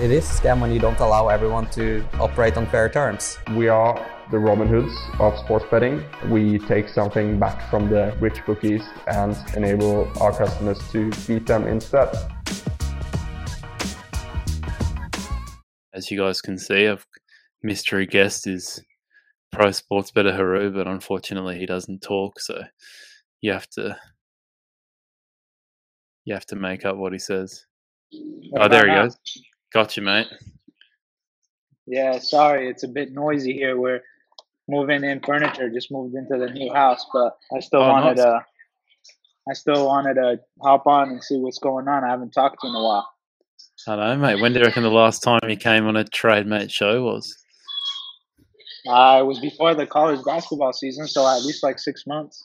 It is a scam when you don't allow everyone to operate on fair terms. We are the Robin Hoods of sports betting. We take something back from the rich bookies and enable our customers to beat them instead. As you guys can see, our mystery guest is pro sports bettor Haru, but unfortunately he doesn't talk, so you have to make up what he says. Oh, there he goes. Got you, mate. Yeah, sorry, it's a bit noisy here. We're moving in furniture, just moved into the new house, but I still wanted to hop on and see what's going on. I haven't talked to you in a while. I know, mate. When do you reckon the last time you came on a TradeMate show was? It was before the college basketball season, so at least like 6 months.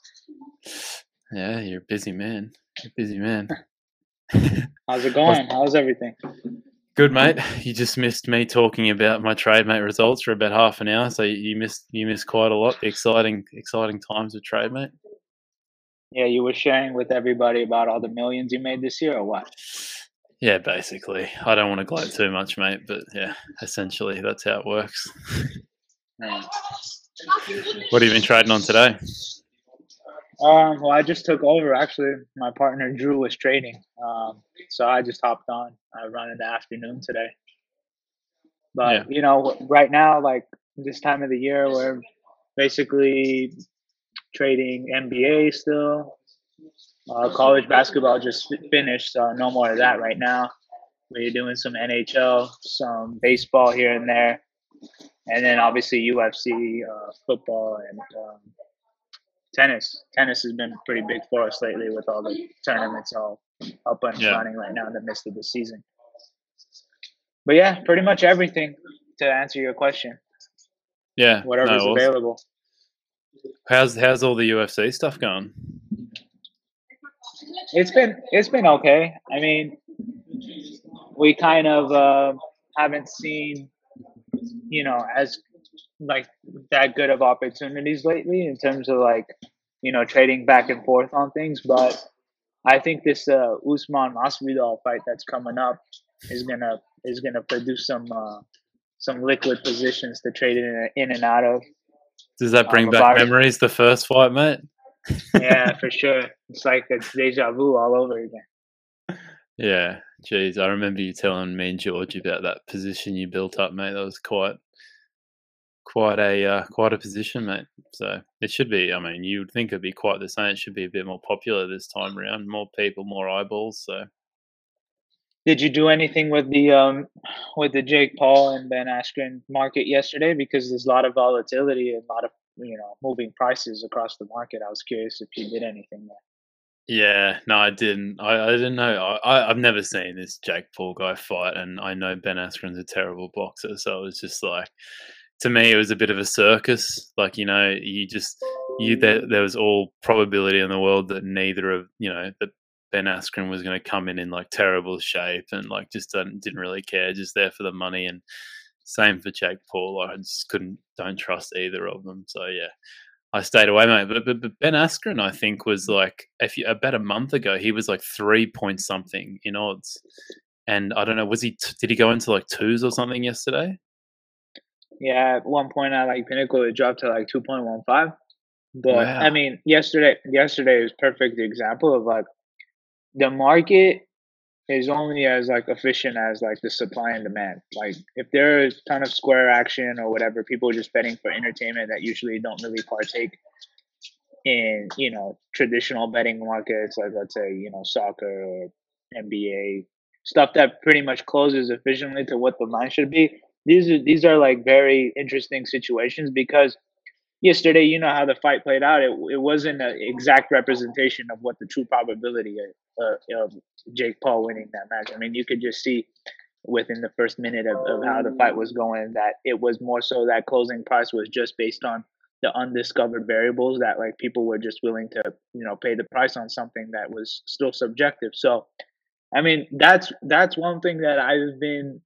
Yeah, you're a busy man. How's it going? How's everything? Good, mate. You just missed me talking about my TradeMate results for about half an hour, so you missed quite a lot. Exciting times with TradeMate. Yeah, you were sharing with everybody about all the millions you made this year, or what? Yeah, basically. I don't want to gloat too much, mate, but yeah, essentially that's how it works. Yeah. What have you been trading on today? Well, I just took over. Actually, my partner Drew was trading, so I just hopped on. I run in the afternoon today, but yeah. You know, right now, like this time of the year, we're basically trading NBA still. College basketball just finished, so no more of that right now. We're doing some NHL, some baseball here and there, and then obviously UFC, football, and tennis. Tennis has been pretty big for us lately with all the tournaments all up and running right now in the midst of the season. But yeah, pretty much everything to answer your question. Yeah. Whatever's available. How's all the UFC stuff going? It's been okay. I mean, we kind of haven't seen, you know, as like that good of opportunities lately in terms of like, you know, trading back and forth on things. But I think this Usman Masvidal fight that's coming up is gonna produce some liquid positions to trade in and out of. Does that bring back memories? The first fight, mate. Yeah, for sure. It's like it's deja vu all over again. Yeah, geez, I remember you telling me and George about that position you built up, mate. That was quite a position, mate. So it should be, I mean, you would think it'd be quite the same. It should be a bit more popular this time around. More people, more eyeballs. So, did you do anything with the Jake Paul and Ben Askren market yesterday? Because there's a lot of volatility and a lot of, you know, moving prices across the market. I was curious if you did anything there. Yeah, no, I didn't. I didn't know. I've never seen this Jake Paul guy fight, and I know Ben Askren's a terrible boxer, so it was just like, to me, it was a bit of a circus. Like, you know, there was all probability in the world that that Ben Askren was going to come in like terrible shape and like just didn't really care, just there for the money. And same for Jake Paul. I just don't trust either of them. So yeah, I stayed away, mate. But Ben Askren, I think, was like about a month ago, he was like 3-point-something in odds, and I don't know, was he? Did he go into like 2s or something yesterday? Yeah, at one point I like Pinnacle, it dropped to like 2.15. But wow. I mean, yesterday was perfect example of like the market is only as like efficient as like the supply and demand. Like if there is kind of square action or whatever, people are just betting for entertainment that usually don't really partake in, you know, traditional betting markets, like let's say, you know, soccer or NBA, stuff that pretty much closes efficiently to what the line should be. These are like very interesting situations because yesterday, you know how the fight played out. It wasn't an exact representation of what the true probability of Jake Paul winning that match. I mean, you could just see within the first minute of how the fight was going that it was more so that closing price was just based on the undiscovered variables that like people were just willing to, you know, pay the price on something that was still subjective. So, I mean, that's one thing that I've been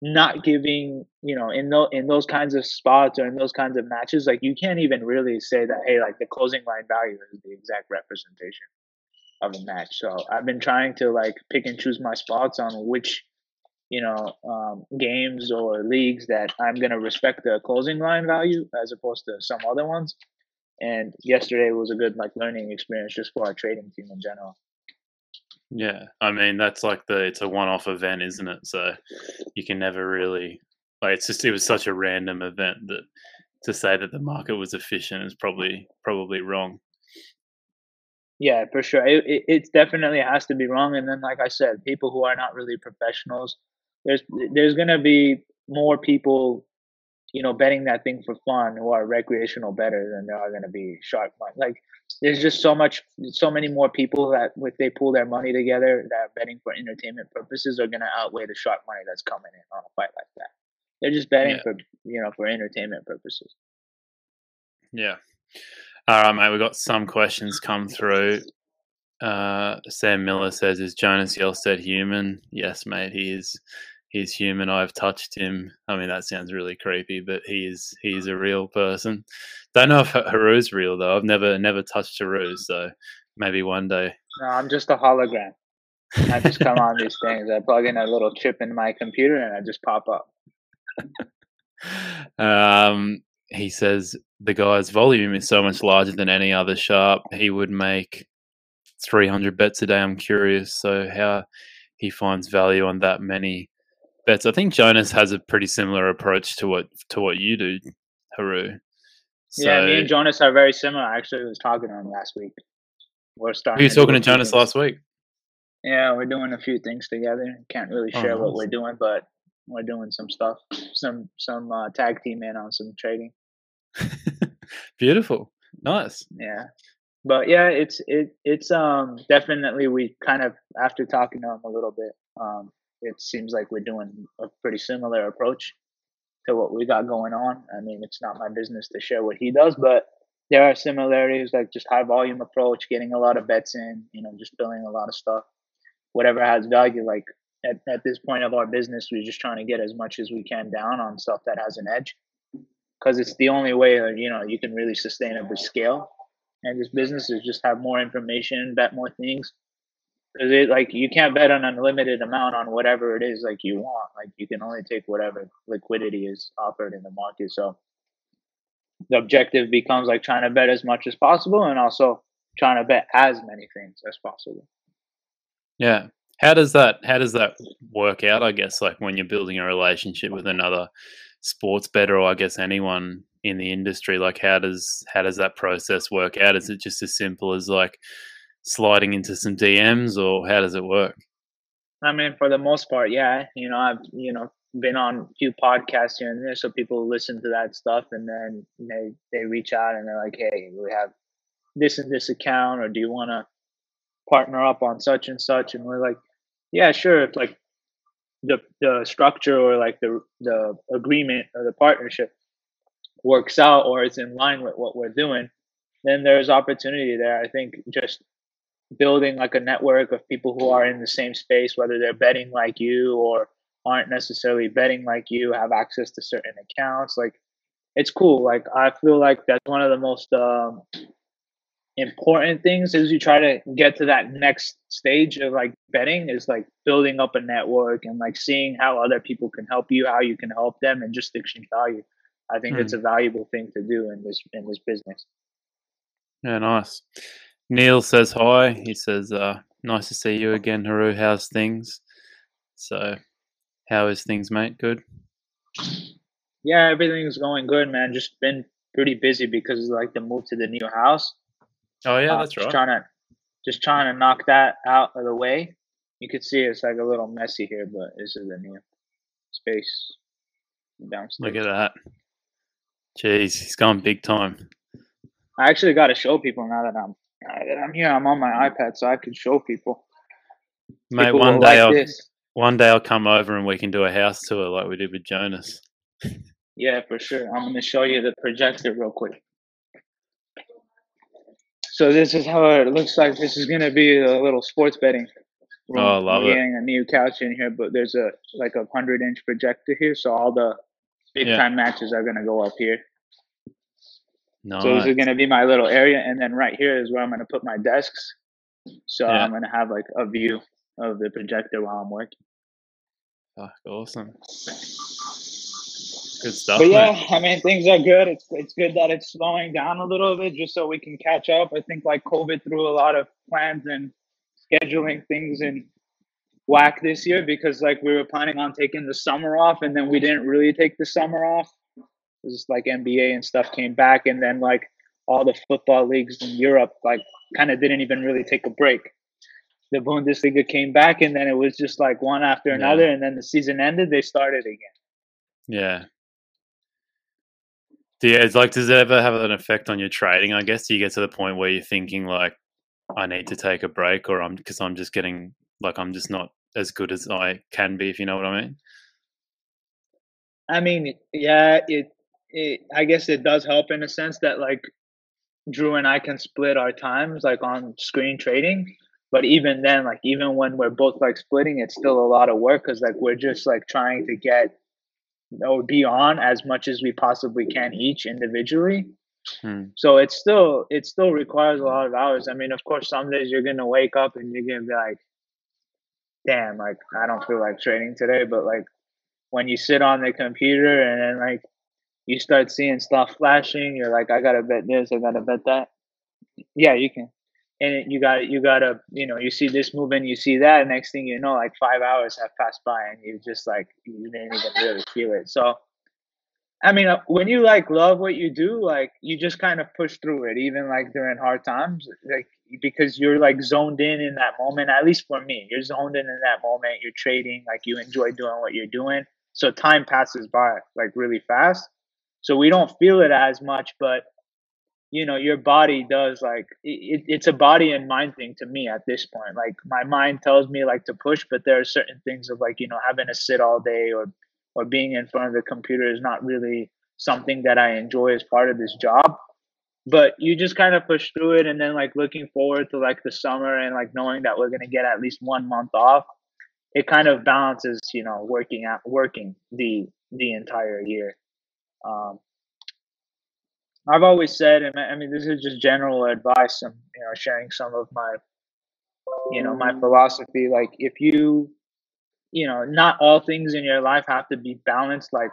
not giving, you know, in those kinds of spots or in those kinds of matches, like you can't even really say that, hey, like the closing line value is the exact representation of a match. So I've been trying to like pick and choose my spots on which you know, games or leagues that I'm going to respect the closing line value as opposed to some other ones. And yesterday was a good like learning experience just for our trading team in general. Yeah, I mean, that's like it's a one-off event, isn't it? So you can never really like it was such a random event that to say that the market was efficient is probably wrong. Yeah, for sure. It definitely has to be wrong. And then, like I said, people who are not really professionals, there's going to be more people, you know, betting that thing for fun who are recreational bettors than there are going to be sharp money. Like, there's just so many more people that if they pool their money together that are betting for entertainment purposes are going to outweigh the sharp money that's coming in on a fight like that. They're just betting for entertainment purposes. Yeah. All right, mate, we've got some questions come through. Sam Miller says, is Jonas Gjelstad human? Yes, mate, he is. He's human. I've touched him. I mean, that sounds really creepy, but he's a real person. Don't know if Haru's real, though. I've never touched Haru, so maybe one day. No, I'm just a hologram. I just come on these things. I plug in a little chip in my computer, and I just pop up. He says the guy's volume is so much larger than any other sharp. He would make 300 bets a day. I'm curious, so how he finds value on that many bets. I think Jonas has a pretty similar approach to what you do, Haru. So, yeah, me and Jonas are very similar. I actually was talking to him last week. Were you talking to Jonas last week? Yeah, we're doing a few things together. Can't really share what we're doing, but we're doing some stuff, some tag team in on some trading. Beautiful, nice. Yeah, but yeah, it's definitely, we kind of, after talking to him a little bit, it seems like we're doing a pretty similar approach to what we got going on. I mean, it's not my business to share what he does, but there are similarities, like just high volume approach, getting a lot of bets in, you know, just billing a lot of stuff, whatever has value. Like at this point of our business, we're just trying to get as much as we can down on stuff that has an edge, because it's the only way that, you know, you can really sustainably scale. And this business is just have more information, bet more things. Because it, like, you can't bet an unlimited amount on whatever it is like you want. Like, you can only take whatever liquidity is offered in the market. So the objective becomes like trying to bet as much as possible and also trying to bet as many things as possible. Yeah. How does that work out, I guess, like when you're building a relationship with another sports better, or I guess anyone in the industry? Like, how does that process work out? Is it just as simple as like sliding into some DMs, or how does it work? I mean, for the most part, yeah. You know, I've, you know, been on a few podcasts here and there, so people listen to that stuff, and then they reach out and they're like, hey, we have this and this account, or do you want to partner up on such and such? And we're like, yeah, sure. If like the structure or like the agreement or the partnership works out, or it's in line with what we're doing, then there's opportunity there. I think just building like a network of people who are in the same space, whether they're betting like you or aren't necessarily betting like you, have access to certain accounts. Like, it's cool. Like, I feel like that's one of the most important things is you try to get to that next stage of like betting is like building up a network and like seeing how other people can help you, how you can help them, and just exchange value. I think it's a valuable thing to do in this business. Yeah, nice. Neil says hi. He says, nice to see you again, Haru. How's things? So how is things, mate? Good? Yeah, everything's going good, man. Just been pretty busy because of like the move to the new house. Oh yeah, that's right. Just trying to knock that out of the way. You could see it's like a little messy here, but this is the new space downstairs. Look at that. Jeez, he's gone big time. I actually got to show people now that I'm here. I'm on my iPad, so I can show people. Mate, people one day I'll come over and we can do a house tour like we did with Jonas. Yeah, for sure. I'm going to show you the projector real quick. So this is how it looks like. This is going to be a little sports betting room. Oh, I love it. Getting a new couch in here, but there's a 100-inch projector here, so all the big-time matches are going to go up here. Nice. So this is going to be my little area, and then right here is where I'm going to put my desks. So I'm going to have like a view of the projector while I'm working. Awesome. Good stuff. But yeah, man. I mean, things are good. It's good that it's slowing down a little bit just so we can catch up. I think like COVID threw a lot of plans and scheduling things in whack this year because like we were planning on taking the summer off and then we didn't really take the summer off. It was like NBA and stuff came back and then like all the football leagues in Europe like kind of didn't even really take a break. The Bundesliga came back and then it was just like one after another. And then the season ended, they started again. Yeah. Do you, it's like, does it ever have an effect on your trading? I guess do you get to the point where you're thinking like, I need to take a break or I'm just getting like, I'm just not as good as I can be, if you know what I mean? I mean, yeah, I guess it does help in a sense that like Drew and I can split our times like on screen trading. But even then, like, even when we're both, like, splitting, it's still a lot of work because, like, we're just, like, trying to get or be on as much as we possibly can each individually. So it still requires a lot of hours. I mean, of course, some days you're going to wake up and you're going to be like, damn, like, I don't feel like trading today. But, like, when you sit on the computer and then, like, you start seeing stuff flashing, you're like, I got to bet this, I got to bet that. Yeah, you can. And you gotta, you know, you see this move and you see that. And next thing you know, like 5 hours have passed by and you just like, you didn't even really feel it. So, I mean, when you like love what you do, like you just kind of push through it, even like during hard times, like because you're like zoned in that moment, at least for me, you're zoned in that moment, you're trading, like you enjoy doing what you're doing. So time passes by like really fast. So we don't feel it as much, but you know, your body does like it's a body and mind thing to me at this point. Like my mind tells me like to push, but there are certain things of like, you know, having to sit all day or being in front of the computer is not really something that I enjoy as part of this job. But you just kind of push through it and then like looking forward to like the summer and like knowing that we're going to get at least 1 month off. It kind of balances, you know, working the entire year. I've always said, and I mean, this is just general advice. I'm, you know, sharing some of my, you know, my philosophy. Like, if you, you know, not all things in your life have to be balanced, like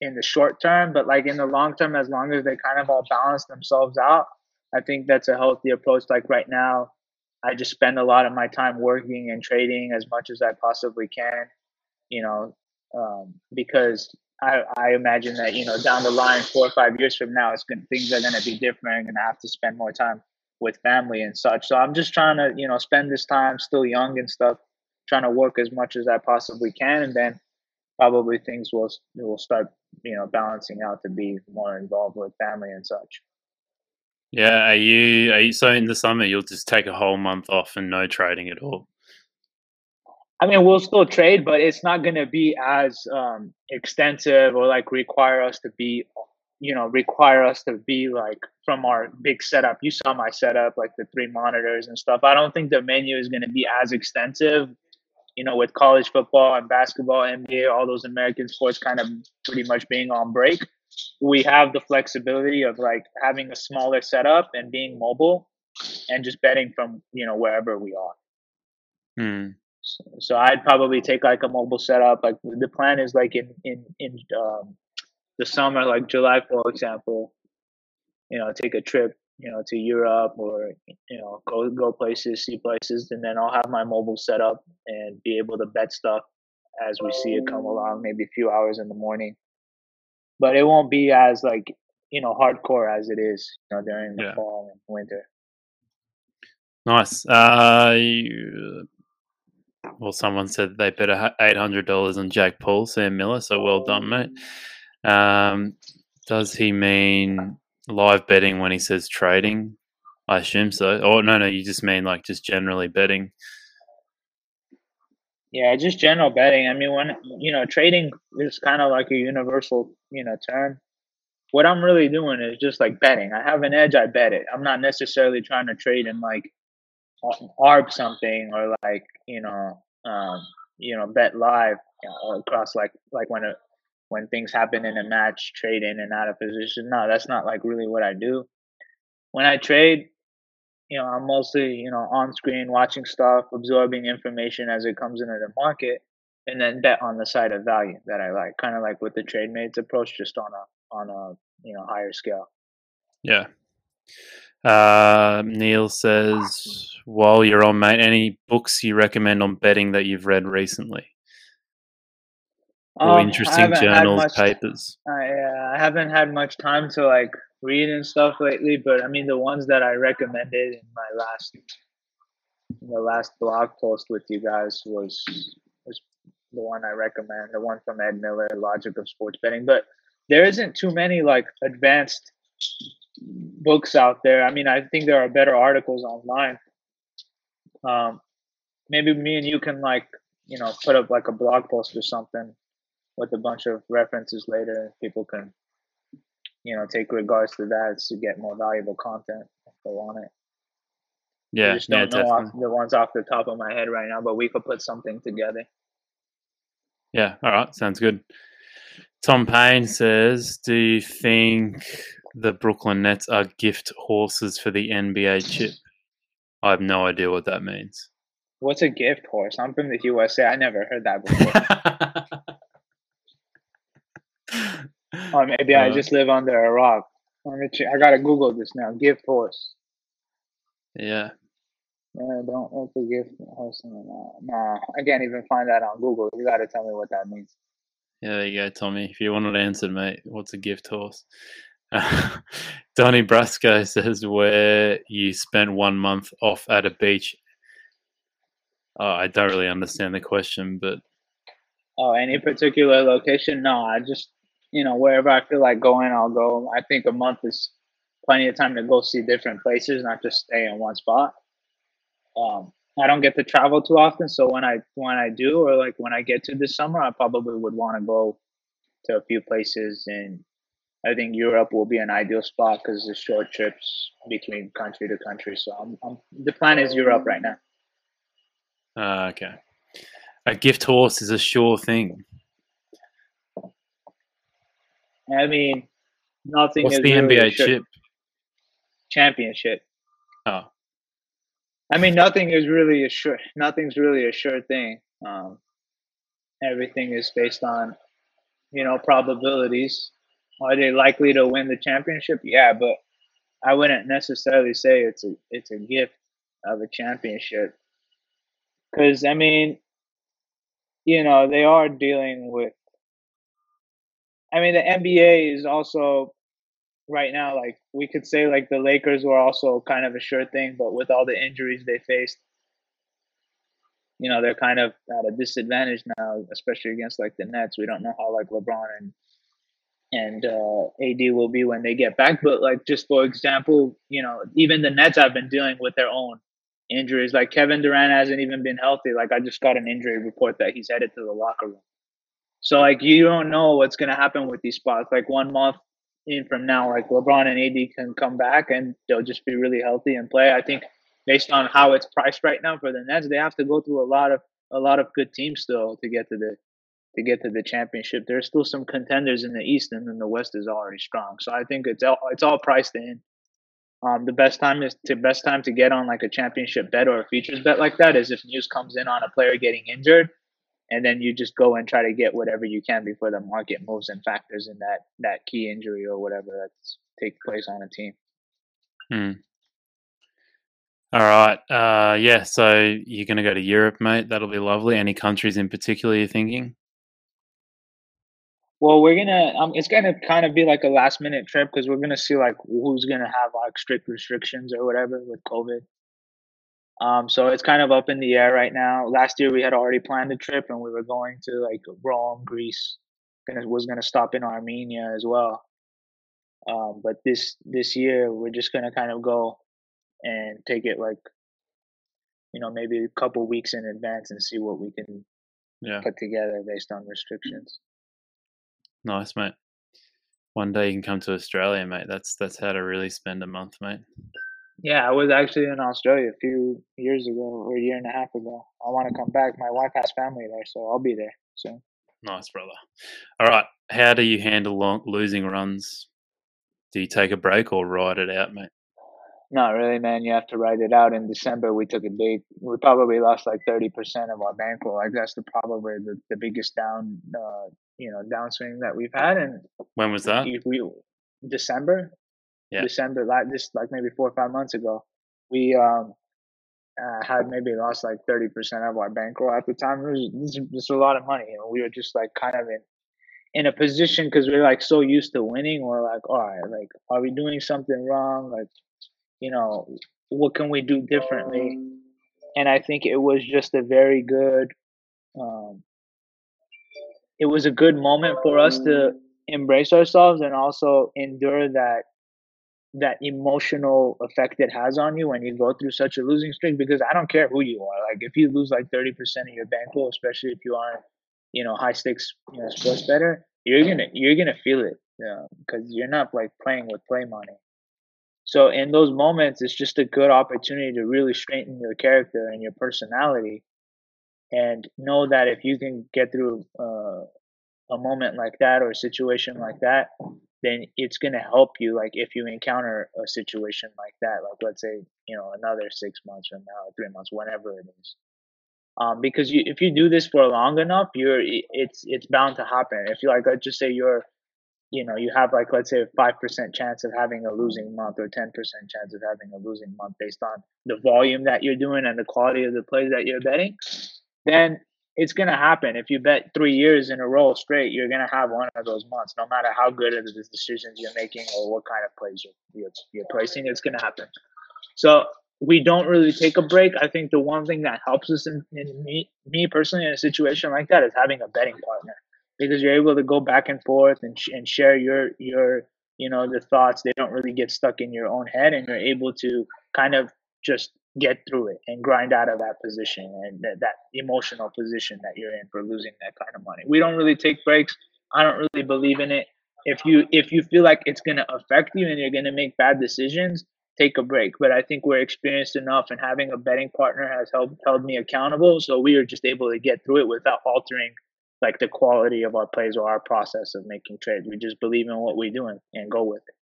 in the short term, but like in the long term, as long as they kind of all balance themselves out, I think that's a healthy approach. Like right now, I just spend a lot of my time working and trading as much as I possibly can, you know, because I imagine that, you know, down the line 4 or 5 years from now, things are going to be different and I have to spend more time with family and such. So I'm just trying to, you know, spend this time still young and stuff, trying to work as much as I possibly can. And then probably things will start, you know, balancing out to be more involved with family and such. Yeah. Are you so in the summer, you'll just take a whole month off and no trading at all? I mean, we'll still trade, but it's not going to be as extensive or like require us to be like from our big setup. You saw my setup, like the 3 monitors and stuff. I don't think the menu is going to be as extensive, you know, with college football and basketball, NBA, all those American sports kind of pretty much being on break. We have the flexibility of like having a smaller setup and being mobile and just betting from, you know, wherever we are. So I'd probably take like a mobile setup. Like the plan is like in the summer, like July, for example, you know, take a trip, you know, to Europe or, you know, go places, see places. And then I'll have my mobile setup and be able to bet stuff as we see it come along, maybe a few hours in the morning. But it won't be as like, you know, hardcore as it is, you know, during the fall and winter. Nice. Well, someone said they bet $800 on Jake Paul, Sam Miller. So well done, mate. Does he mean live betting when he says trading? I assume so. Oh, no, you just mean like just generally betting. Yeah, just general betting. I mean, when, you know, trading is kind of like a universal, you know, term. What I'm really doing is just like betting. I have an edge, I bet it. I'm not necessarily trying to trade in like ARB something or like, you know, bet live, you know, across like when things happen in a match, trade in and out of position. No, that's not like really what I do. When I trade, you know, I'm mostly, you know, on screen, watching stuff, absorbing information as it comes into the market. and then bet on the side of value that I like, kind of like with the TradeMates approach, just on a higher scale. Yeah. Neil says, while you're on, mate, any books you recommend on betting that you've read recently? Or interesting journals, papers? I haven't had much time to like read and stuff lately, but I mean, the ones that I recommended in my last blog post with you guys was the one I recommend, the one from Ed Miller, Logic of Sports Betting. But there isn't too many like advanced books out there. I mean, I think there are better articles online. Maybe me and you can put up like a blog post or something with a bunch of references later, and people can take regards to that to get more valuable content if they want it. Yeah, I just don't know the ones off the top of my head right now, but we could put something together. Yeah, all right, sounds good. Tom Payne says, do you think the Brooklyn Nets are gift horses for the NBA chip? I have no idea what that means. What's a gift horse? I'm from the USA. I never heard that before. Or maybe I just live under a rock. I got to Google this now. Gift horse. Yeah. No, don't look for gift horse. Nah, I can't even find that on Google. You got to tell me what that means. Yeah, there you go, Tommy. If you want it answered, mate, what's a gift horse? Donnie Brasco says, where you spent 1 month off at a beach. Oh, I don't really understand the question, but... Oh, any particular location? No, I just, wherever I feel like going, I'll go. I think a month is plenty of time to go see different places, not just stay in one spot. I don't get to travel too often, so when I do, or like when I get to this summer, I probably would want to go to a few places, and I think Europe will be an ideal spot because it's short trips between country to country. So the plan is Europe right now. Okay. A gift horse is a sure thing. I mean, nothing. What's the NBA chip? Championship. Oh. I mean, nothing's really a sure thing. Everything is based on, probabilities. Are they likely to win the championship? Yeah, but I wouldn't necessarily say it's a gift of a championship, because I mean, they are dealing with. I mean, the NBA is also right now, like we could say, like the Lakers were also kind of a sure thing, but with all the injuries they faced, they're kind of at a disadvantage now, especially against like the Nets. We don't know how like LeBron and AD will be when they get back. But like, just for example, even the Nets have been dealing with their own injuries. Like Kevin Durant hasn't even been healthy. Like I just got an injury report that he's headed to the locker room. So like, you don't know what's going to happen with these spots. Like 1 month in from now, like LeBron and AD can come back and they'll just be really healthy and play. I think based on how it's priced right now for the Nets, they have to go through a lot of good teams still to get to the championship. There's still some contenders in the East, and then the West is already strong. So I think it's all priced in. The best time to get on like a championship bet or a futures bet like that is if news comes in on a player getting injured, and then you just go and try to get whatever you can before the market moves and factors in that key injury or whatever that's takes place on a team. All right. So you're going to go to Europe, mate. That'll be lovely. Any countries in particular you're thinking? Well, we're going to it's going to kind of be like a last minute trip because we're going to see like who's going to have like strict restrictions or whatever with COVID. So it's kind of up in the air right now. Last year we had already planned a trip and we were going to like Rome, Greece, was going to stop in Armenia as well. But this year we're just going to kind of go and take it like, maybe a couple weeks in advance and see what we can put together based on restrictions. Nice, mate. One day you can come to Australia, mate. That's how to really spend a month, mate. Yeah, I was actually in Australia a few years ago, or a year and a half ago. I want to come back. My wife has family there, so I'll be there soon. Nice, brother. All right. How do you handle losing runs? Do you take a break or ride it out, mate? Not really, man. You have to write it out. In December, we took a big. We probably lost like 30% of our bankroll. Like that's the probably the biggest downswing that we've had. And when was that? December. Yeah. December, like this, like maybe 4 or 5 months ago, we had maybe lost like 30% of our bankroll at the time. It was just a lot of money, and you know? We were just like kind of in a position because we were like so used to winning. We're like, all right, like, are we doing something wrong? Like, you know, what can we do differently? And I think it was just a very good, it was a good moment for us to embrace ourselves and also endure that emotional effect it has on you when you go through such a losing streak, because I don't care who you are. Like if you lose like 30% of your bankroll, especially if you aren't, you know, high stakes, you know, sports bettor, you're going to feel it, you know, because you're not like playing with play money. So in those moments, it's just a good opportunity to really strengthen your character and your personality, and know that if you can get through a moment like that or a situation like that, then it's going to help you. Like if you encounter a situation like that, like let's say, you know, another 6 months from now, or 3 months, whenever it is, because if you do this for long enough, it's bound to happen. If you like, let's just say you're, you know, you have like, let's say, a 5% chance of having a losing month or 10% chance of having a losing month based on the volume that you're doing and the quality of the plays that you're betting, then it's going to happen. If you bet 3 years in a row straight, you're going to have one of those months, no matter how good of the decisions you're making or what kind of plays you're placing, it's going to happen. So we don't really take a break. I think the one thing that helps us in me personally in a situation like that is having a betting partner. Because you're able to go back and forth and share your you know, the thoughts. They don't really get stuck in your own head, and you're able to kind of just get through it and grind out of that position and that emotional position that you're in for losing that kind of money. We don't really take breaks. I don't really believe in it. If you feel like it's going to affect you and you're going to make bad decisions, take a break. But I think we're experienced enough, and having a betting partner has held me accountable. So we are just able to get through it without altering like the quality of our plays or our process of making trades. We just believe in what we do and go with it.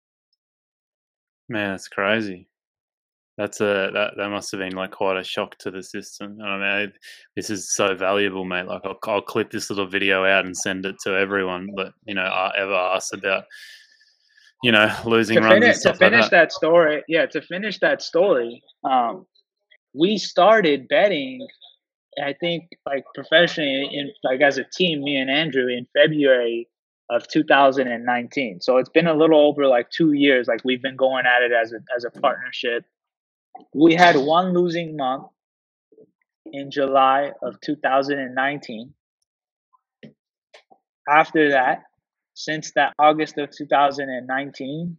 Man, that's crazy. That's that must have been like quite a shock to the system. I mean, this is so valuable, mate. Like I'll clip this little video out and send it to everyone that, you know, ever asked about, you know, losing runs and stuff like that. To finish that story, we started betting, I think, like professionally, like as a team, me and Andrew, in February of 2019. So it's been a little over like 2 years. Like we've been going at it as a partnership. We had one losing month in July of 2019. After that, since that August of 2019,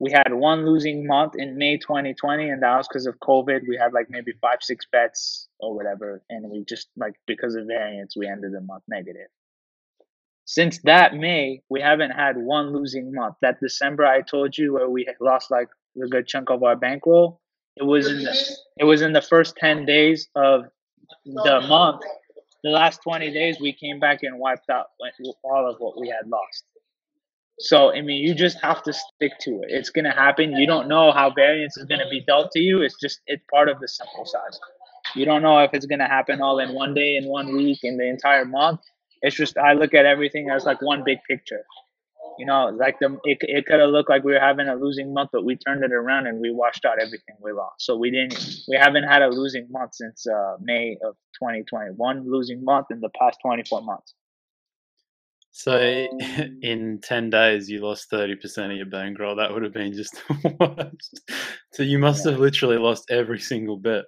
we had one losing month in May 2020, and that was because of COVID. We had like maybe 5-6 bets or whatever, and we just like, because of variance, we ended the month negative. Since that May, we haven't had one losing month. That December I told you where we lost like a good chunk of our bankroll, it was in the first 10 days of the month. The last 20 days, we came back and wiped out all of what we had lost. So, I mean, you just have to stick to it. It's going to happen. You don't know how variance is going to be dealt to you. It's part of the sample size. You don't know if it's going to happen all in one day, in 1 week, in the entire month. It's just, I look at everything as like one big picture. You know, like it could have looked like we were having a losing month, but we turned it around and we washed out everything we lost. So we haven't had a losing month since May of 2020, one losing month in the past 24 months. So in 10 days, you lost 30% of your bankroll. That would have been just the worst. So you must have literally lost every single bet.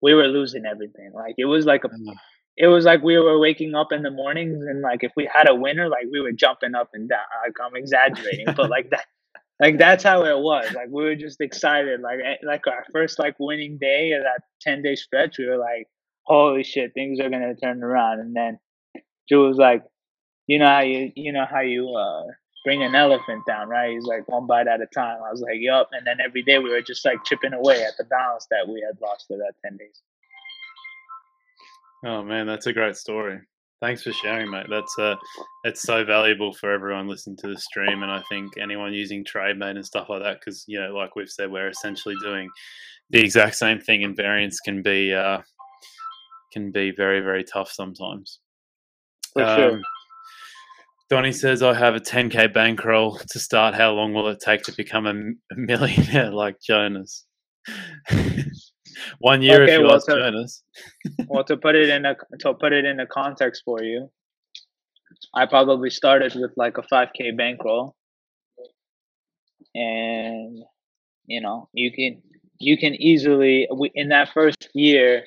We were losing everything. Like it was like we were waking up in the mornings and like if we had a winner, like we were jumping up and down. Like I'm exaggerating, but that's how it was. Like we were just excited. Like our first like winning day of that 10-day stretch, we were like, holy shit, things are gonna turn around. And then Drew was like, you know how you bring an elephant down, right? He's like, one bite at a time. I was like, yup. And then every day we were just like chipping away at the balance that we had lost for that 10 days. Oh man, that's a great story. Thanks for sharing, mate. That's so valuable for everyone listening to the stream, and I think anyone using TradeMate and stuff like that, because, you know, like we've said, we're essentially doing the exact same thing, and variance can be very, very tough sometimes. For sure. Donnie says, I have a 10K bankroll to start. How long will it take to become a millionaire like Jonas? 1 year, okay, if you ask Jonas. Well, to put it in a context for you, I probably started with like a 5K bankroll, and you know, you can easily in that first year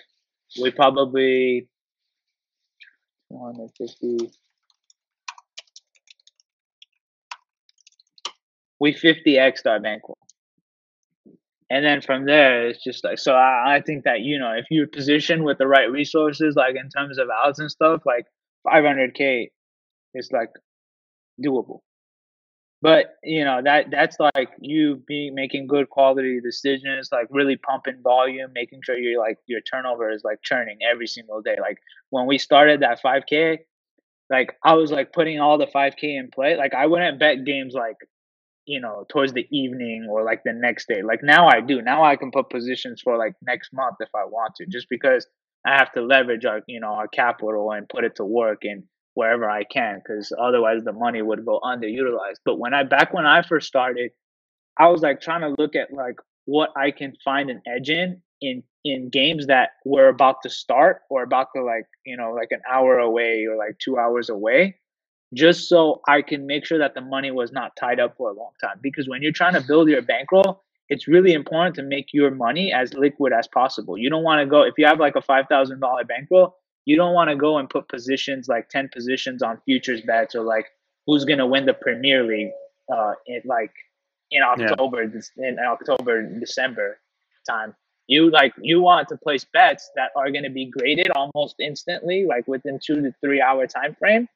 we probably 250. We 50x'd our bankroll. And then from there, it's just like, so I think that, you know, if you're positioned with the right resources, like in terms of outs and stuff, like 500K is like doable. But, you know, that's like you making good quality decisions, like really pumping volume, making sure you're like your turnover is like churning every single day. Like when we started that 5K, like I was like putting all the 5K in play. Like I wouldn't bet games like, you know, towards the evening or like the next day. Like now I do. Now I can put positions for like next month if I want to, just because I have to leverage our, you know, our capital and put it to work and wherever I can, because otherwise the money would go underutilized. But back when I first started, I was like trying to look at like what I can find an edge in games that were about to start or about to, like, you know, like an hour away or like 2 hours away, just so I can make sure that the money was not tied up for a long time. Because when you're trying to build your bankroll, it's really important to make your money as liquid as possible. You don't want to go, if you have like a $5,000 bankroll, you don't want to go and put positions like 10 positions on futures bets or like who's going to win the Premier League in October, December time. You want to place bets that are going to be graded almost instantly, like within 2 to 3 hour time frame,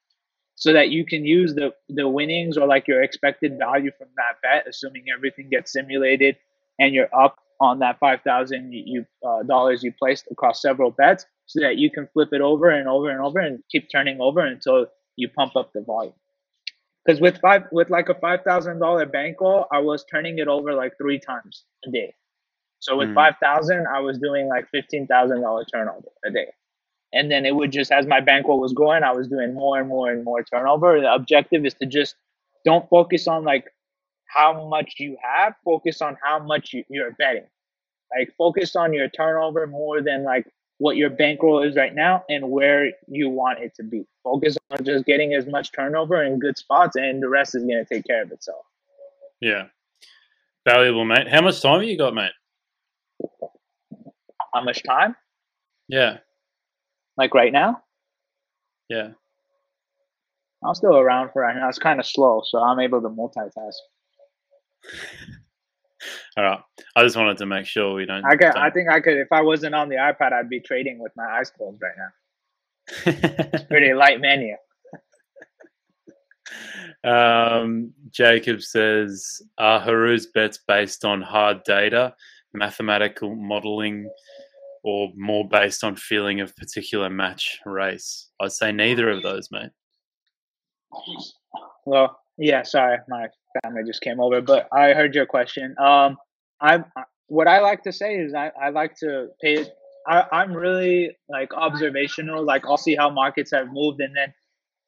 so that you can use the winnings or like your expected value from that bet, assuming everything gets simulated and you're up on that $5,000 you placed across several bets, so that you can flip it over and over and over and keep turning over until you pump up the volume. Because with like a $5,000 bankroll, I was turning it over like 3 times a day. So with 5,000, I was doing like $15,000 turnover a day. And then it would just, as my bankroll was going, I was doing more and more and more turnover. The objective is to just don't focus on like how much you have, focus on how much you're betting. Like focus on your turnover more than like what your bankroll is right now and where you want it to be. Focus on just getting as much turnover in good spots, and the rest is going to take care of itself. Yeah. Valuable, mate. How much time have you got, mate? How much time? Yeah. Like right now? Yeah. I'm still around for right now. It's kind of slow, so I'm able to multitask. All right. I just wanted to make sure we don't. I think I could. If I wasn't on the iPad, I'd be trading with my eyes closed right now. It's pretty light menu. Jacob says, are Haru's bets based on hard data, mathematical modeling, or more based on feeling of particular match race? I'd say neither of those, mate. Well, yeah, sorry, my family just came over, but I heard your question. What I like to say is I like to pay. I'm really like observational. Like I'll see how markets have moved, and then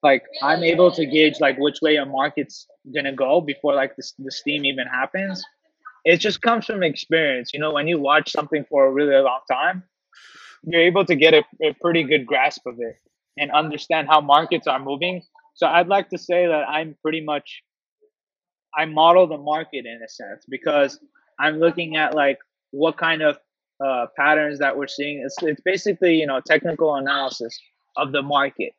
like I'm able to gauge like which way a market's gonna go before like the steam even happens. It just comes from experience. You know, when you watch something for a really long time, you're able to get a pretty good grasp of it and understand how markets are moving. So I'd like to say that I model the market in a sense, because I'm looking at like what kind of patterns that we're seeing. It's basically, you know, technical analysis of the market.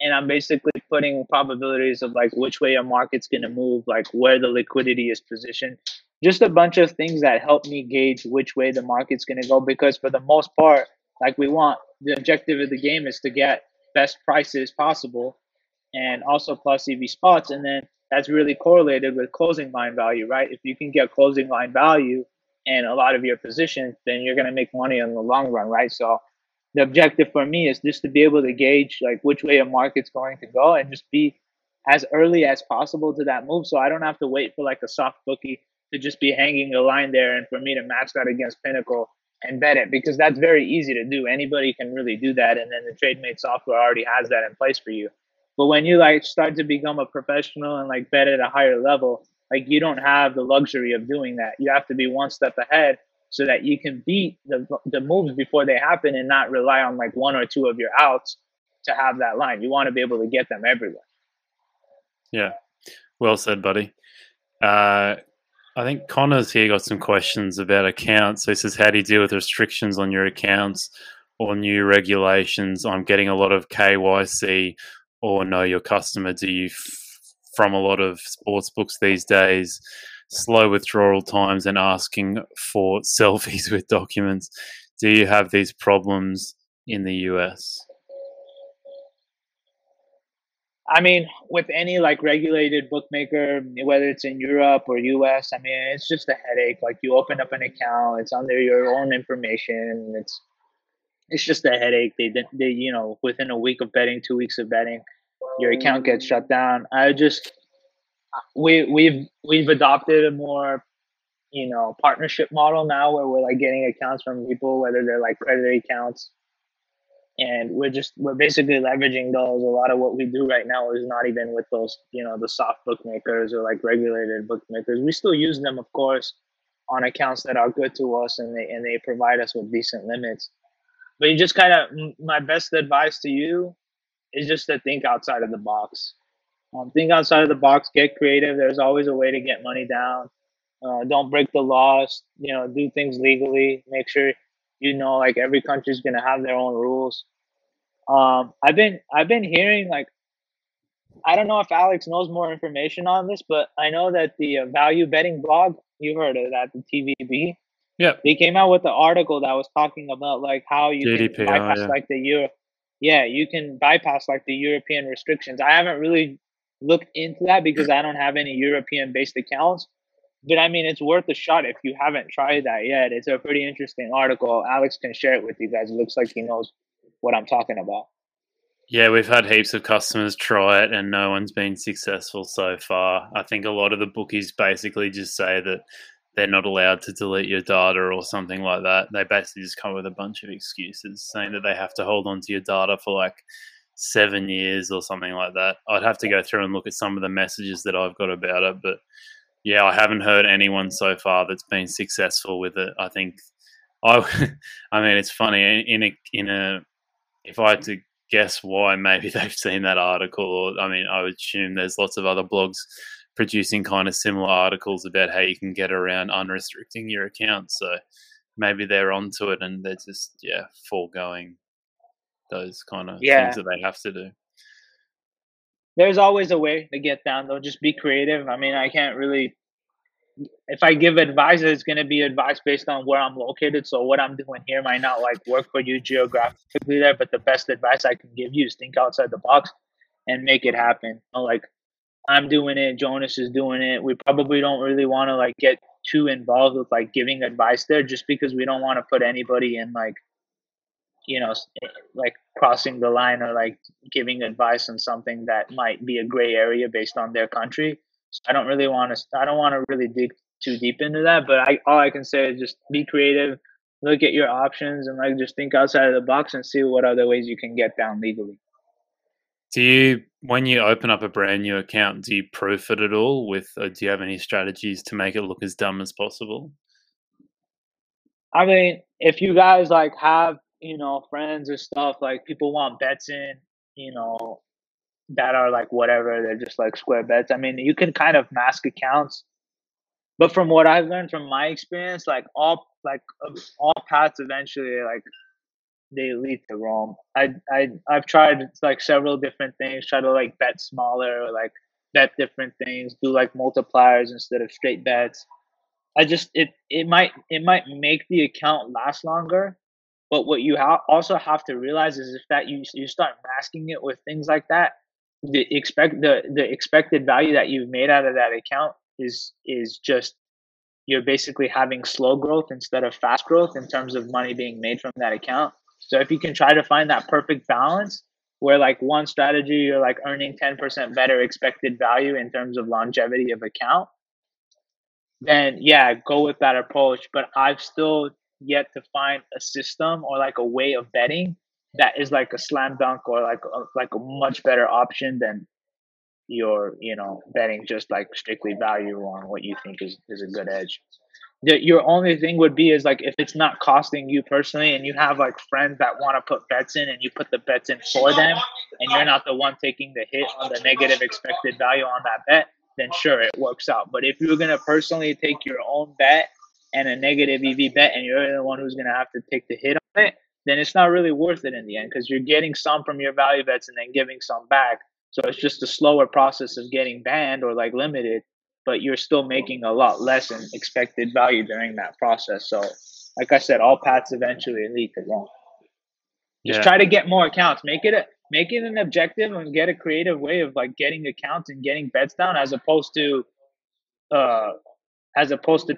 And I'm basically putting probabilities of like which way a market's going to move, like where the liquidity is positioned. Just a bunch of things that help me gauge which way the market's going to go, because for the most part, like the objective of the game is to get best prices possible and also plus EV spots. And then that's really correlated with closing line value, right? If you can get closing line value in a lot of your positions, then you're going to make money in the long run, right? So the objective for me is just to be able to gauge like which way a market's going to go and just be as early as possible to that move. So I don't have to wait for like a soft bookie to just be hanging a line there and for me to match that against Pinnacle and bet it, because that's very easy to do. Anybody can really do that. And then the TradeMate software already has that in place for you. But when you like start to become a professional and like bet at a higher level, like you don't have the luxury of doing that. You have to be one step ahead so that you can beat the moves before they happen and not rely on like one or two of your outs to have that line. You want to be able to get them everywhere. Yeah. Well said, buddy. I think Connor's here got some questions about accounts. So he says, how do you deal with restrictions on your accounts or new regulations? I'm getting a lot of KYC or know your customer. Do you from a lot of sports books these days, slow withdrawal times and asking for selfies with documents? Do you have these problems in the US? I mean, with any like regulated bookmaker, whether it's in Europe or US, I mean, it's just a headache. Like you open up an account, it's under your own information. It's just a headache. They you know, within a week of betting, 2 weeks of betting, your account gets shut down. We've adopted a more, you know, partnership model now where we're like getting accounts from people, whether they're like creditor accounts. And we're basically leveraging those. A lot of what we do right now is not even with those, you know, the soft bookmakers or like regulated bookmakers. We still use them, of course, on accounts that are good to us and they provide us with decent limits. But you just kind of, my best advice to you is just to think outside of the box. Think outside of the box, get creative. There's always a way to get money down. Don't break the laws, you know, do things legally, make sure, you know, like every country is going to have their own rules. I've been hearing, like, I don't know if Alex knows more information on this, but I know that the Value Betting Blog, you've heard of that, the TVB. Yeah. They came out with an article that was talking about like how you GDPR, can bypass like the Euro. Yeah. You can bypass like the European restrictions. I haven't really looked into that because I don't have any European based accounts. But I mean, it's worth a shot if you haven't tried that yet. It's a pretty interesting article. Alex can share it with you guys. It looks like he knows what I'm talking about. Yeah, we've had heaps of customers try it and no one's been successful so far. I think a lot of the bookies basically just say that they're not allowed to delete your data or something like that. They basically just come with a bunch of excuses saying that they have to hold on to your data for like 7 years or something like that. I'd have to go through and look at some of the messages that I've got about it, but yeah, I haven't heard anyone so far that's been successful with it. I think, I mean, it's funny in a, if I had to guess why, maybe they've seen that article, or I mean, I would assume there's lots of other blogs producing kind of similar articles about how you can get around unrestricting your account. So maybe they're onto it and they're just foregoing those kind of things that they have to do. There's always a way to get down, though. Just be creative. I mean, I can't really – if I give advice, it's going to be advice based on where I'm located. So what I'm doing here might not, like, work for you geographically there, but the best advice I can give you is think outside the box and make it happen. You know, like, I'm doing it. Jonas is doing it. We probably don't really want to, like, get too involved with, like, giving advice there just because we don't want to put anybody in, like, you know, like crossing the line or like giving advice on something that might be a gray area based on their country. So I don't want to really dig too deep into that, but all I can say is just be creative, look at your options and like just think outside of the box and see what other ways you can get down legally. Do you, when you open up a brand new account, do you proof it at all with, or do you have any strategies to make it look as dumb as possible? I mean, if you guys like have, you know, friends or stuff, like people want bets in, you know, that are like whatever, they're just like square bets. I mean, you can kind of mask accounts, but from what I've learned from my experience, like all paths eventually like they lead to Rome. I've tried like several different things, try to like bet smaller or like bet different things, do like multipliers instead of straight bets. I just it might make the account last longer. But what you also have to realize is if that you start masking it with things like that, the expected value that you've made out of that account is just, you're basically having slow growth instead of fast growth in terms of money being made from that account. So if you can try to find that perfect balance where like one strategy, you're like earning 10% better expected value in terms of longevity of account, then yeah, go with that approach. But I've still yet to find a system or like a way of betting that is like a slam dunk or like a much better option than your, you know, betting just like strictly value on what you think is a good edge. Your only thing would be is like if it's not costing you personally and you have like friends that want to put bets in and you put the bets in for them and you're not the one taking the hit on the negative expected value on that bet, then sure, it works out. But if you're going to personally take your own bet and a negative EV bet and you're the one who's going to have to take the hit on it, then it's not really worth it in the end because you're getting some from your value bets and then giving some back. So it's just a slower process of getting banned or like limited, but you're still making a lot less in expected value during that process. So like I said, all paths eventually lead to Rome. Just try to get more accounts, make it an objective and get a creative way of like getting accounts and getting bets down as opposed to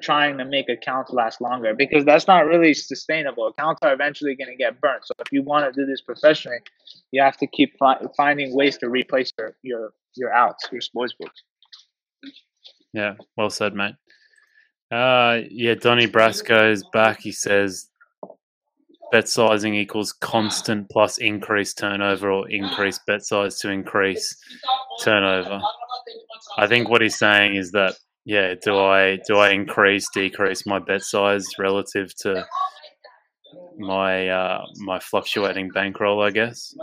trying to make accounts last longer, because that's not really sustainable. Accounts are eventually going to get burnt. So if you want to do this professionally, you have to keep finding ways to replace your outs, your sports books. Yeah, well said, mate. Donnie Brasco is back. He says, bet sizing equals constant plus increased turnover or increased bet size to increase turnover. I think what he's saying is that, yeah, do I increase, decrease my bet size relative to my my fluctuating bankroll, I guess?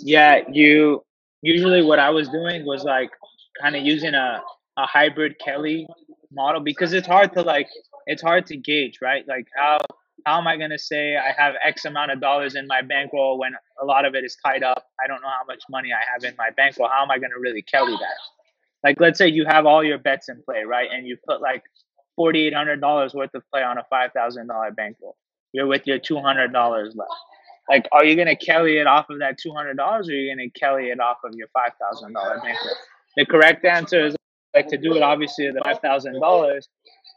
Yeah, you usually what I was doing was like kind of using a hybrid Kelly model, because it's hard to gauge, right? Like how am I going to say I have X amount of dollars in my bankroll when a lot of it is tied up? I don't know how much money I have in my bankroll. How am I going to really Kelly that? Like, let's say you have all your bets in play, right? And you put like $4,800 worth of play on a $5,000 bankroll. You're with your $200 left. Like, are you going to Kelly it off of that $200 or are you going to Kelly it off of your $5,000 bankroll? The correct answer is like to do it obviously at the $5,000,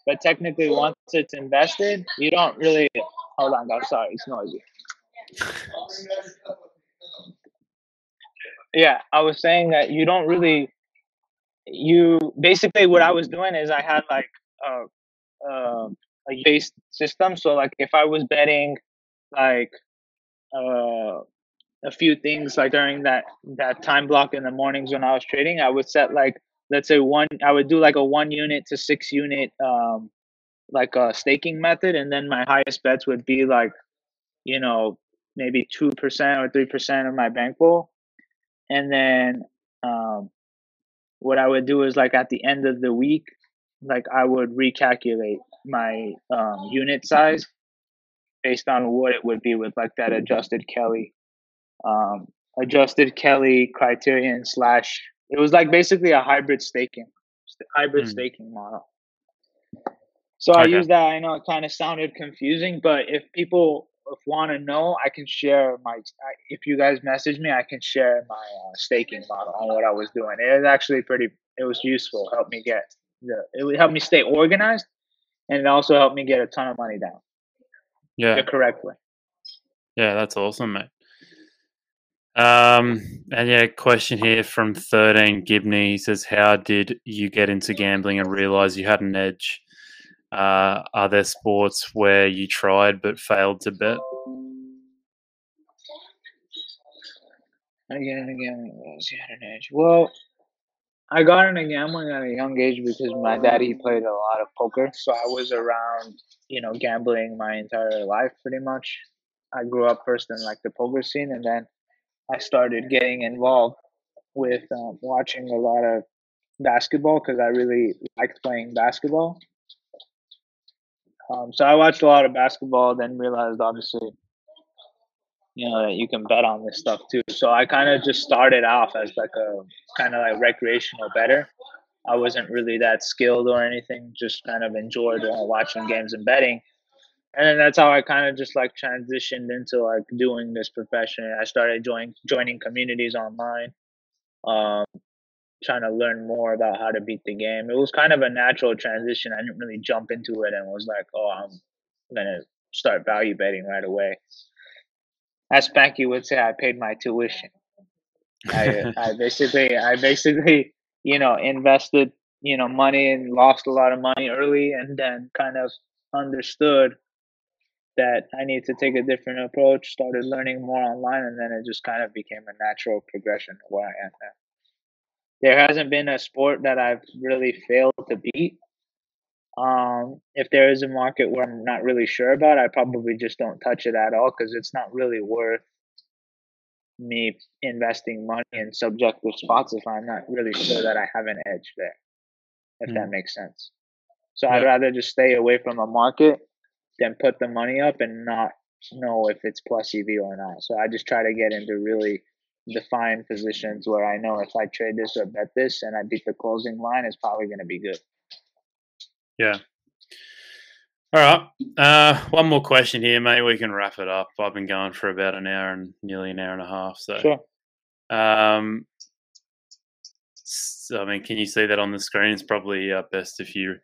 but technically once it's invested, you don't really – hold on, guys. Sorry, it's noisy. Yeah, I was saying that you don't really – you basically what I was doing is I had like a base system. So like if I was betting like a few things like during that time block in the mornings when I was trading, I would set like, let's say I would do like a 1 unit to 6 unit, like a staking method. And then my highest bets would be like, you know, maybe 2% or 3% of my bankroll. And then, what I would do is like at the end of the week, like I would recalculate my, unit size based on what it would be with like that adjusted Kelly criterion / it was like basically a hybrid staking model. So okay. I use that. I know it kind of sounded confusing, but if people want to know, I can share my, if you guys message me, I can share my staking model on what I was doing. It was actually it was useful. It would help me stay organized, and it also helped me get a ton of money down. Yeah. The correct way. Yeah, that's awesome, mate. Question here from 13 Gibney. He says, how did you get into gambling and realize you had an edge? Are there sports where you tried but failed to bet? You had an edge. Well, I got into gambling at a young age because my daddy played a lot of poker. So I was around, you know, gambling my entire life pretty much. I grew up first in like the poker scene, and then I started getting involved with watching a lot of basketball because I really liked playing basketball. So I watched a lot of basketball, then realized obviously, you know, that you can bet on this stuff too. So I kind of just started off as like a kind of like recreational bettor. I wasn't really that skilled or anything, just kind of enjoyed watching games and betting. And then that's how I kind of just like transitioned into like doing this profession. I started joining communities online, trying to learn more about how to beat the game. It was kind of a natural transition. I didn't really jump into it and was like, oh, I'm going to start value betting right away. As Spanky would say, I paid my tuition. I basically, you know, invested, you know, money and lost a lot of money early, and then kind of understood that I need to take a different approach, started learning more online, and then it just kind of became a natural progression of where I am now. There hasn't been a sport that I've really failed to beat. If there is a market where I'm not really sure about, I probably just don't touch it at all, because it's not really worth me investing money in subjective spots if I'm not really sure that I have an edge there, if that makes sense. So I'd rather just stay away from a market than put the money up and not know if it's plus EV or not. So I just try to get into really defined positions where I know if I trade this or bet this and I beat the closing line, it's probably going to be good. Yeah. All right. One more question here, mate. We can wrap it up. I've been going for about an hour and nearly an hour and a half. So, sure. So I mean, can you see that on the screen? It's probably best if you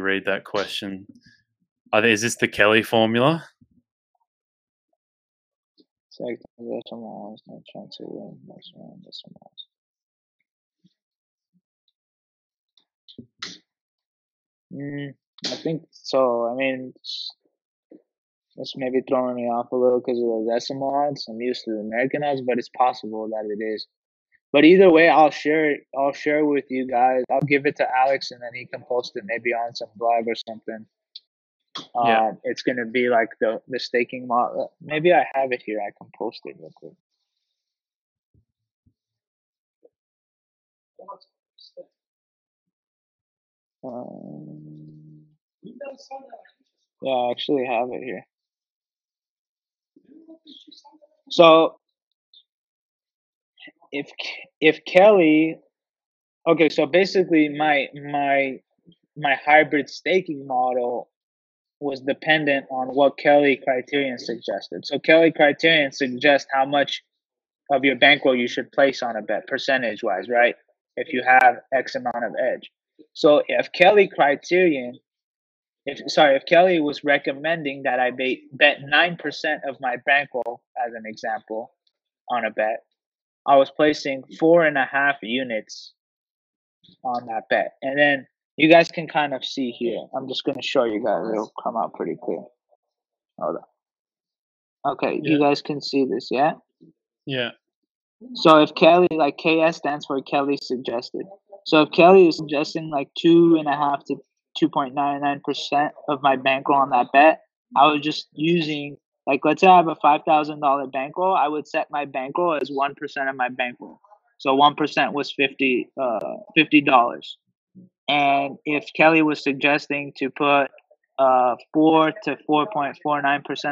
read that question. Is this the Kelly formula? I think so. I mean, it's maybe throwing me off a little because of the decimal odds. I'm used to the American odds, but it's possible that it is. But either way, I'll share with you guys. I'll give it to Alex, and then he can post it maybe on some blog or something. It's gonna be like the staking model. Maybe I have it here. I can post it real quick. Yeah, I actually have it here. So if Kelly, okay, so basically my hybrid staking model was dependent on what Kelly criterion suggested. So Kelly criterion suggests how much of your bankroll you should place on a bet percentage wise, right? If you have X amount of edge. So if Kelly was recommending that I bet 9% of my bankroll, as an example, on a bet, I was placing 4.5 units on that bet. And then you guys can kind of see here. I'm just going to show you guys. It'll come out pretty clear. Hold on. Okay, yeah. You guys can see this, yeah? Yeah. So if Kelly, like KS stands for Kelly suggested. So if Kelly is suggesting like 2.5 to 2.99% of my bankroll on that bet, I was just using, like, let's say I have a $5,000 bankroll. I would set my bankroll as 1% of my bankroll. So 1% was $50. And if Kelly was suggesting to put 4 to 4.49%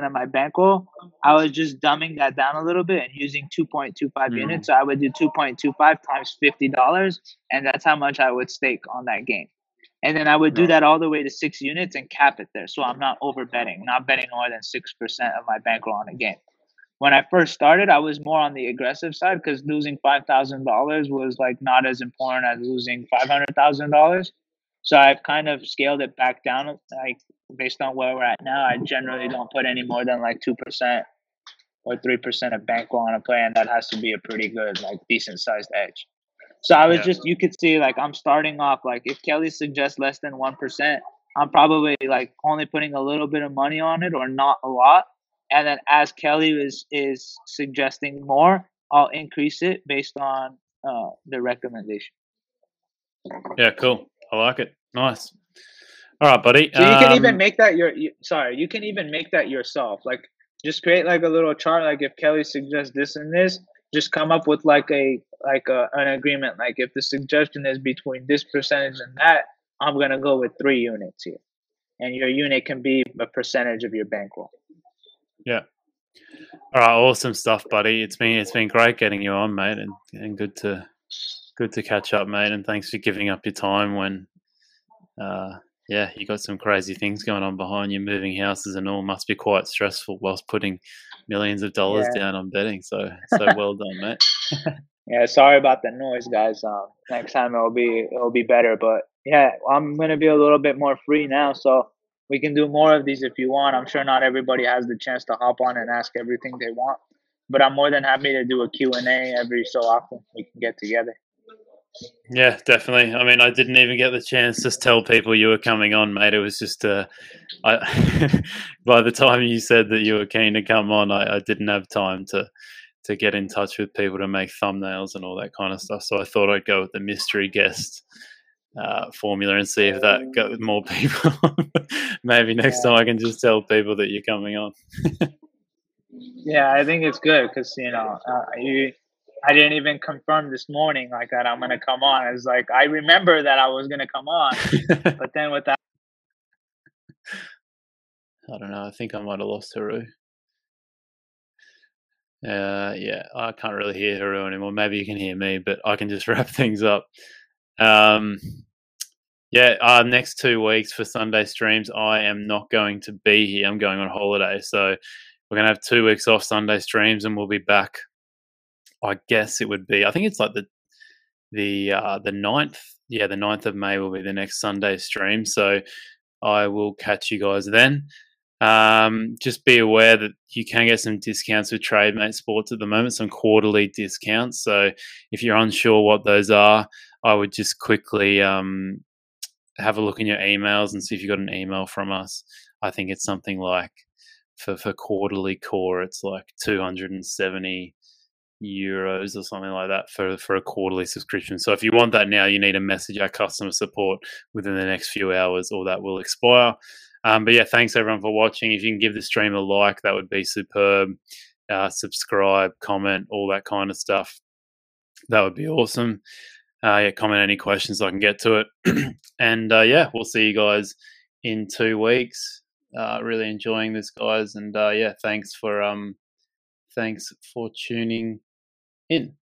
of my bankroll, I was just dumbing that down a little bit and using 2.25 units. So I would do 2.25 times $50, and that's how much I would stake on that game. And then I would do that all the way to 6 units and cap it there. So I'm not over betting, not betting more than 6% of my bankroll on a game. When I first started, I was more on the aggressive side because losing $5,000 was like not as important as losing $500,000. So I've kind of scaled it back down, like based on where we're at now. I generally don't put any more than like 2% or 3% of bankroll on a play, and that has to be a pretty good, like decent sized edge. So I was you could see like I'm starting off like if Kelly suggests less than 1%, I'm probably like only putting a little bit of money on it or not a lot. And then as Kelly is suggesting more, I'll increase it based on the recommendation. Yeah, cool. I like it. Nice. All right, buddy. So you can even make that you can even make that yourself. Like just create like a little chart. Like if Kelly suggests this and this, just come up with an agreement. Like if the suggestion is between this percentage and that, I'm going to go with 3 units here. And your unit can be a percentage of your bankroll. Yeah. All right. Awesome stuff, buddy. It's been great getting you on, mate, and good to catch up, mate. And thanks for giving up your time when, you got some crazy things going on behind you, moving houses and all. Must be quite stressful whilst putting millions of dollars down on betting. So well done, mate. Yeah. Sorry about the noise, guys. Next time it'll be better. But yeah, I'm gonna be a little bit more free now, so We can do more of these if you want. I'm sure not everybody has the chance to hop on and ask everything they want, but I'm more than happy to do a Q&A every so often. We can get together. Yeah, definitely. I mean, I didn't even get the chance to tell people you were coming on, mate. It was just, by the time you said that you were keen to come on, I didn't have time to get in touch with people to make thumbnails and all that kind of stuff. So I thought I'd go with the mystery guest formula and see if that got more people. Maybe next time I can just tell people that you're coming on. Yeah, I think it's good because, you know, I didn't even confirm this morning like that I'm going to come on. I was like, I remember that I was going to come on, but then with that, I don't know. I think I might have lost Haru. Yeah, I can't really hear Haru anymore. Maybe you can hear me, but I can just wrap things up. Yeah, our next 2 weeks for Sunday streams, I am not going to be here. I'm going on holiday, so we're going to have 2 weeks off Sunday streams, and we'll be back. I guess it would be, I think it's like the 9th. Yeah, the 9th of May will be the next Sunday stream. So I will catch you guys then. Just be aware that you can get some discounts with TradeMate Sports at the moment, some quarterly discounts. So if you're unsure what those are, I would just quickly have a look in your emails and see if you got an email from us. I think it's something like for quarterly core, it's like 270 euros or something like that for a quarterly subscription. So if you want that now, you need to message our customer support within the next few hours or that will expire. But yeah, thanks everyone for watching. If you can give the stream a like, that would be superb. Subscribe, comment, all that kind of stuff. That would be awesome. Yeah, comment any questions so I can get to it. And yeah, we'll see you guys in 2 weeks. Really enjoying this, guys. And yeah, thanks for tuning in.